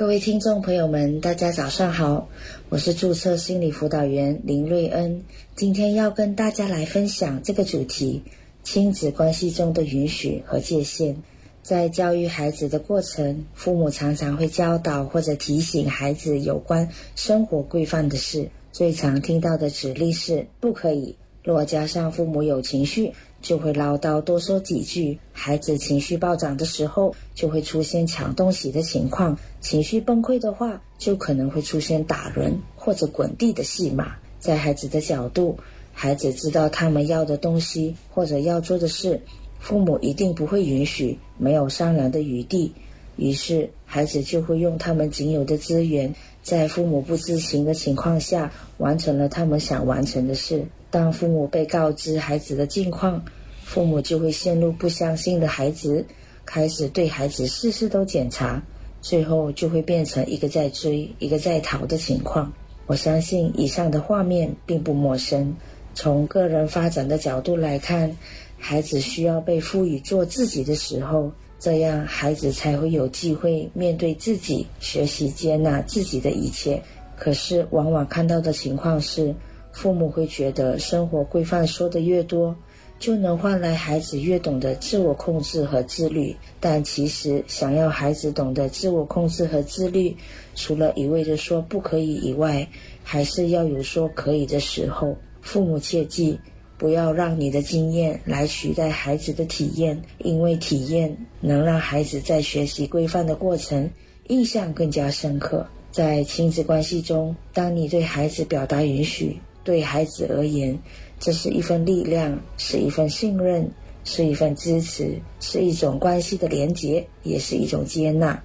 各位听众朋友们，大家早上好，我是注册心理辅导员林瑞恩。今天要跟大家来分享这个主题：亲子关系中的允许和界限。在教育孩子的过程，父母常常会教导或者提醒孩子有关生活规范的事。最常听到的指令是不可以，若加上父母有情绪，就会唠叨多说几句。孩子情绪暴涨的时候，就会出现抢东西的情况；情绪崩溃的话，就可能会出现打人或者滚地的戏码。在孩子的角度，孩子知道他们要的东西或者要做的事，父母一定不会允许，没有商量的余地。于是孩子就会用他们仅有的资源，在父母不知情的情况下，完成了他们想完成的事。当父母被告知孩子的近况，父母就会陷入不相信的孩子，开始对孩子事事都检查，最后就会变成一个在追，一个在逃的情况。我相信以上的画面并不陌生。从个人发展的角度来看，孩子需要被赋予做自己的时候，这样孩子才会有机会面对自己，学习接纳自己的一切。可是往往看到的情况是，父母会觉得生活规范说的越多，就能换来孩子越懂得自我控制和自律。但其实想要孩子懂得自我控制和自律，除了一味的说不可以以外，还是要有说可以的时候。父母切记不要让你的经验来取代孩子的体验，因为体验能让孩子在学习规范的过程印象更加深刻。在亲子关系中，当你对孩子表达允许，对孩子而言，这是一份力量，是一份信任，是一份支持，是一种关系的连结，也是一种接纳。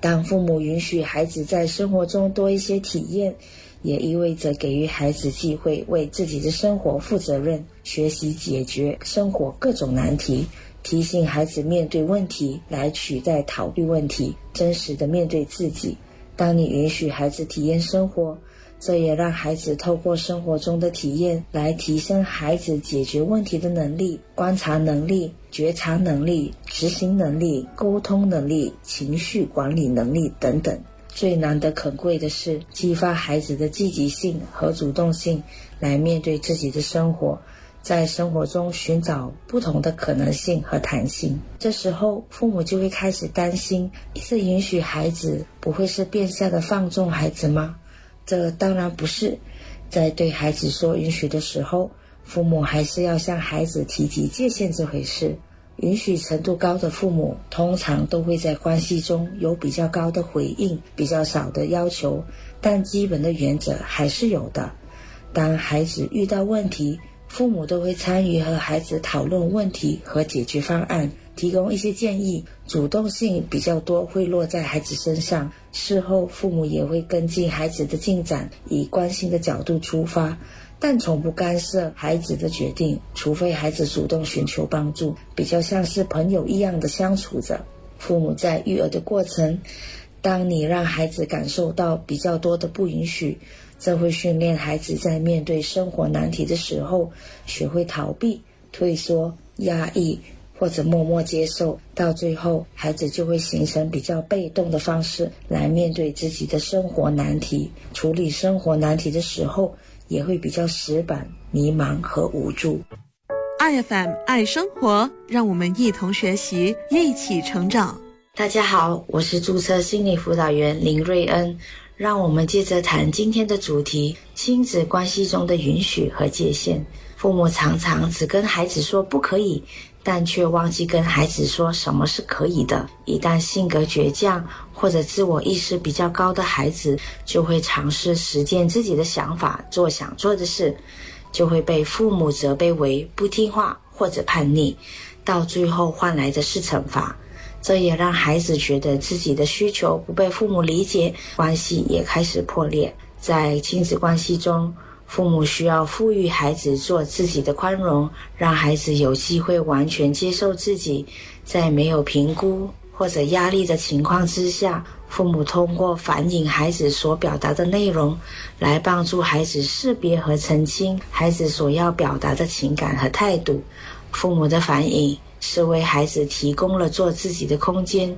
当父母允许孩子在生活中多一些体验，也意味着给予孩子机会为自己的生活负责任，学习解决生活各种难题，提醒孩子面对问题来取代逃避问题，真实的面对自己。当你允许孩子体验生活，这也让孩子透过生活中的体验来提升孩子解决问题的能力、观察能力、觉察能力、执行能力、沟通能力、情绪管理能力等等。最难得可贵的是，激发孩子的积极性和主动性来面对自己的生活，在生活中寻找不同的可能性和弹性。这时候父母就会开始担心，一直允许孩子，不会是变相的放纵孩子吗？这当然不是。在对孩子说允许的时候，父母还是要向孩子提及界限这回事。允许程度高的父母，通常都会在关系中有比较高的回应，比较少的要求，但基本的原则还是有的。当孩子遇到问题，父母都会参与和孩子讨论问题和解决方案，提供一些建议，主动性比较多会落在孩子身上。事后父母也会跟进孩子的进展，以关心的角度出发，但从不干涉孩子的决定，除非孩子主动寻求帮助，比较像是朋友一样的相处着。父母在育儿的过程，当你让孩子感受到比较多的不允许，这会训练孩子在面对生活难题的时候，学会逃避、退缩、压抑或者默默接受，到最后孩子就会形成比较被动的方式来面对自己的生活难题。处理生活难题的时候，也会比较死板、迷茫和无助。爱 FM 爱生活，让我们一同学习，一起成长。大家好，我是注册心理辅导员林瑞恩。让我们接着谈今天的主题：亲子关系中的允许和界限。父母常常只跟孩子说不可以，但却忘记跟孩子说什么是可以的。一旦性格倔强或者自我意识比较高的孩子，就会尝试实践自己的想法，做想做的事，就会被父母责备为不听话或者叛逆，到最后换来的是惩罚。这也让孩子觉得自己的需求不被父母理解，关系也开始破裂。在亲子关系中，父母需要赋予孩子做自己的宽容，让孩子有机会完全接受自己。在没有评估或者压力的情况之下，父母通过反映孩子所表达的内容，来帮助孩子识别和澄清孩子所要表达的情感和态度。父母的反应是为孩子提供了做自己的空间，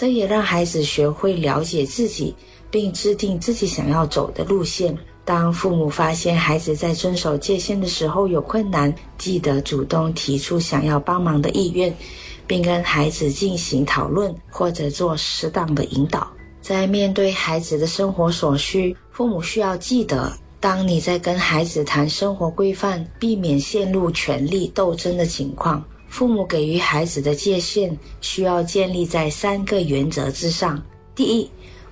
这也让孩子学会了解自己，并制定自己想要走的路线。当父母发现孩子在遵守界限的时候有困难，记得主动提出想要帮忙的意愿，并跟孩子进行讨论，或者做适当的引导。在面对孩子的生活所需，父母需要记得，当你在跟孩子谈生活规范，避免陷入权力斗争的情况。父母给予孩子的界限需要建立在3个原则之上：第一，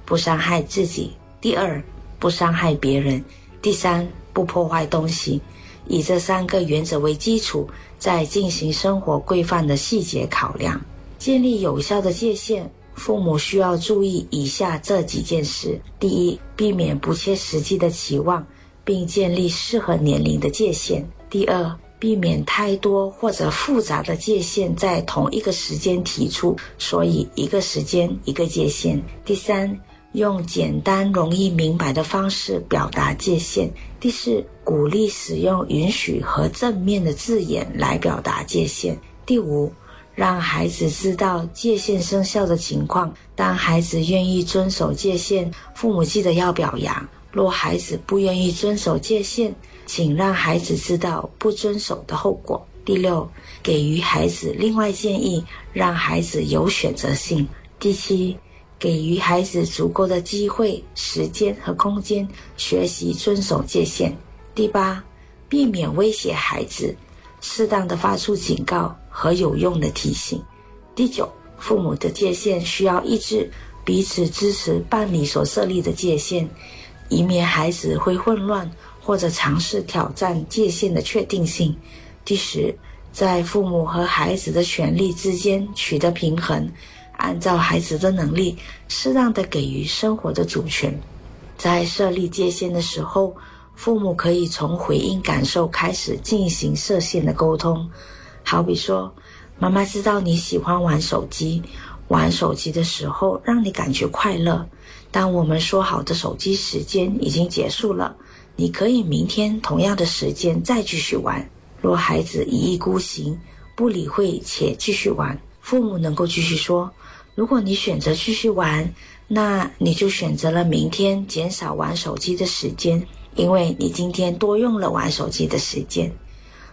不伤害自己；第二，不伤害别人；第三，不破坏东西。以这3个原则为基础，再进行生活规范的细节考量。建立有效的界限，父母需要注意以下这几件事：第一，避免不切实际的期望，并建立适合年龄的界限；第二，避免太多或者复杂的界限在同一个时间提出，所以一个时间一个界限；第三，用简单容易明白的方式表达界限；第四，鼓励使用允许和正面的字眼来表达界限；第五，让孩子知道界限生效的情况，当孩子愿意遵守界限，父母记得要表扬，若孩子不愿意遵守界限，请让孩子知道不遵守的后果。第六，给予孩子另外建议，让孩子有选择性。第七，给予孩子足够的机会、时间和空间学习遵守界限。第八，避免威胁孩子，适当的发出警告和有用的提醒。第九，父母的界限需要一致，彼此支持伴侣所设立的界限，以免孩子会混乱或者尝试挑战界限的确定性。第10，在父母和孩子的权利之间取得平衡，按照孩子的能力，适当的给予生活的主权。在设立界限的时候，父母可以从回应感受开始进行设限的沟通。好比说，妈妈知道你喜欢玩手机，玩手机的时候让你感觉快乐，但我们说好的手机时间已经结束了，你可以明天同样的时间再继续玩。若孩子一意孤行，不理会且继续玩，父母能够继续说，如果你选择继续玩，那你就选择了明天减少玩手机的时间，因为你今天多用了玩手机的时间。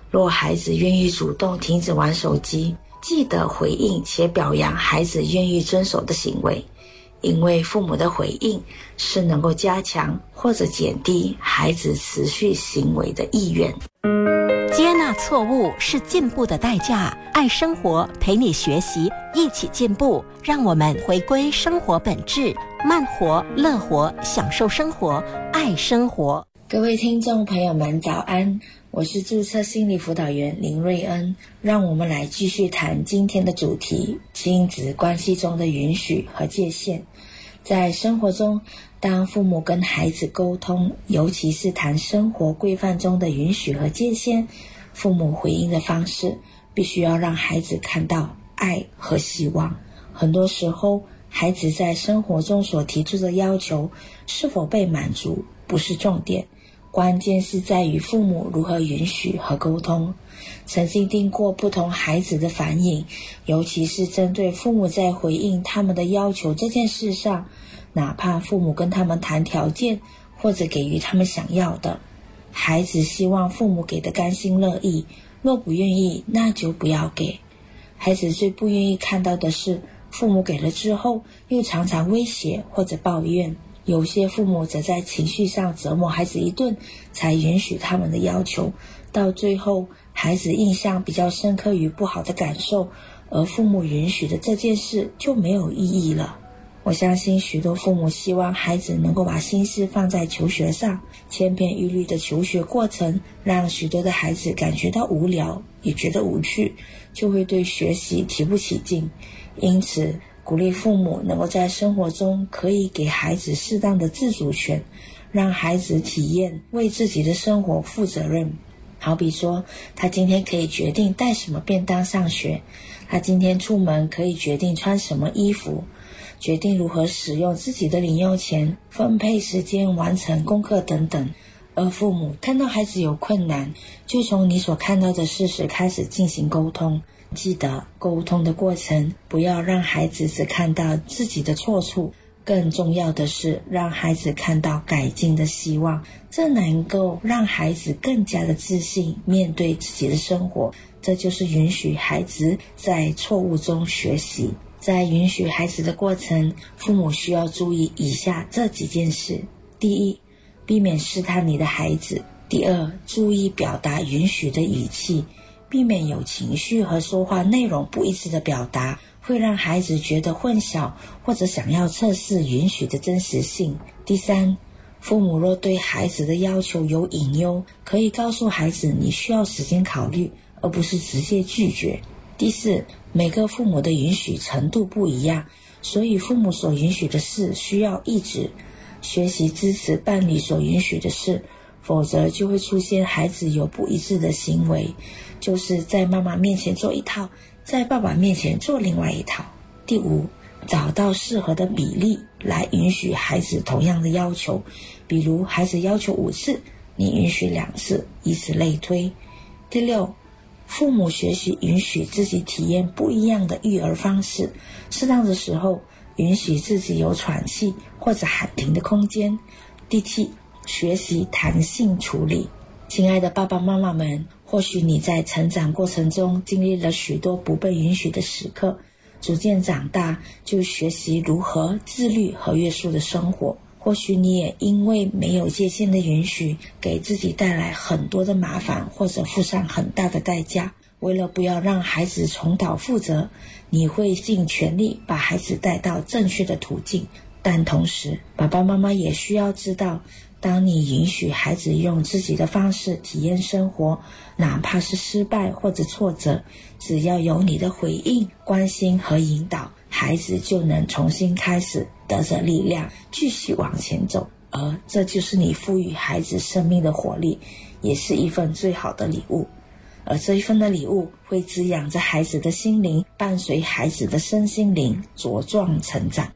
若孩子愿意主动停止玩手机，记得回应且表扬孩子愿意遵守的行为，因为父母的回应是能够加强或者减低孩子持续行为的意愿。接纳错误是进步的代价，爱生活陪你学习，一起进步，让我们回归生活本质，慢活、乐活，享受生活，爱生活。各位听众朋友们早安，我是注册心理辅导员林瑞恩，让我们来继续谈今天的主题，亲子关系中的允许和界限。在生活中，当父母跟孩子沟通，尤其是谈生活规范中的允许和界限，父母回应的方式必须要让孩子看到爱和希望。很多时候，孩子在生活中所提出的要求是否被满足不是重点，关键是在于父母如何允许和沟通。曾经听过不同孩子的反应，尤其是针对父母在回应他们的要求这件事上，哪怕父母跟他们谈条件或者给予他们想要的，孩子希望父母给的甘心乐意，若不愿意那就不要给。孩子最不愿意看到的是父母给了之后又常常威胁或者抱怨。有些父母则在情绪上折磨孩子一顿，才允许他们的要求，到最后孩子印象比较深刻于不好的感受，而父母允许的这件事就没有意义了。我相信许多父母希望孩子能够把心思放在求学上，千篇一律的求学过程让许多的孩子感觉到无聊，也觉得无趣，就会对学习提不起劲。因此鼓励父母能够在生活中可以给孩子适当的自主权，让孩子体验为自己的生活负责任。好比说，他今天可以决定带什么便当上学，他今天出门可以决定穿什么衣服，决定如何使用自己的零用钱，分配时间完成功课等等。而父母看到孩子有困难，就从你所看到的事实开始进行沟通，记得沟通的过程不要让孩子只看到自己的错处，更重要的是让孩子看到改进的希望，这能够让孩子更加的自信面对自己的生活。这就是允许孩子在错误中学习。在允许孩子的过程，父母需要注意以下这几件事：第一，避免试探你的孩子；第二，注意表达允许的语气，避免有情绪和说话内容不一致的表达，会让孩子觉得混淆或者想要测试允许的真实性。第三，父母若对孩子的要求有隐忧，可以告诉孩子你需要时间考虑，而不是直接拒绝。第四，每个父母的允许程度不一样，所以父母所允许的事需要抑制，学习支持伴侣所允许的事，否则就会出现孩子有不一致的行为，就是在妈妈面前做一套，在爸爸面前做另外一套。第五，找到适合的比例来允许孩子同样的要求，比如孩子要求5次，你允许2次，以此类推。第六，父母学习允许自己体验不一样的育儿方式，适当的时候允许自己有喘气或者喊停的空间。第七，学习弹性处理。亲爱的爸爸妈妈们，或许你在成长过程中经历了许多不被允许的时刻，逐渐长大就学习如何自律和约束的生活。或许你也因为没有界限的允许，给自己带来很多的麻烦，或者付上很大的代价。为了不要让孩子重蹈覆辙，你会尽全力把孩子带到正确的途径。但同时，爸爸妈妈也需要知道，当你允许孩子用自己的方式体验生活，哪怕是失败或者挫折，只要有你的回应、关心和引导，孩子就能重新开始，得着力量继续往前走。而这就是你赋予孩子生命的活力，也是一份最好的礼物。而这一份的礼物会滋养着孩子的心灵，伴随孩子的身心灵茁壮成长。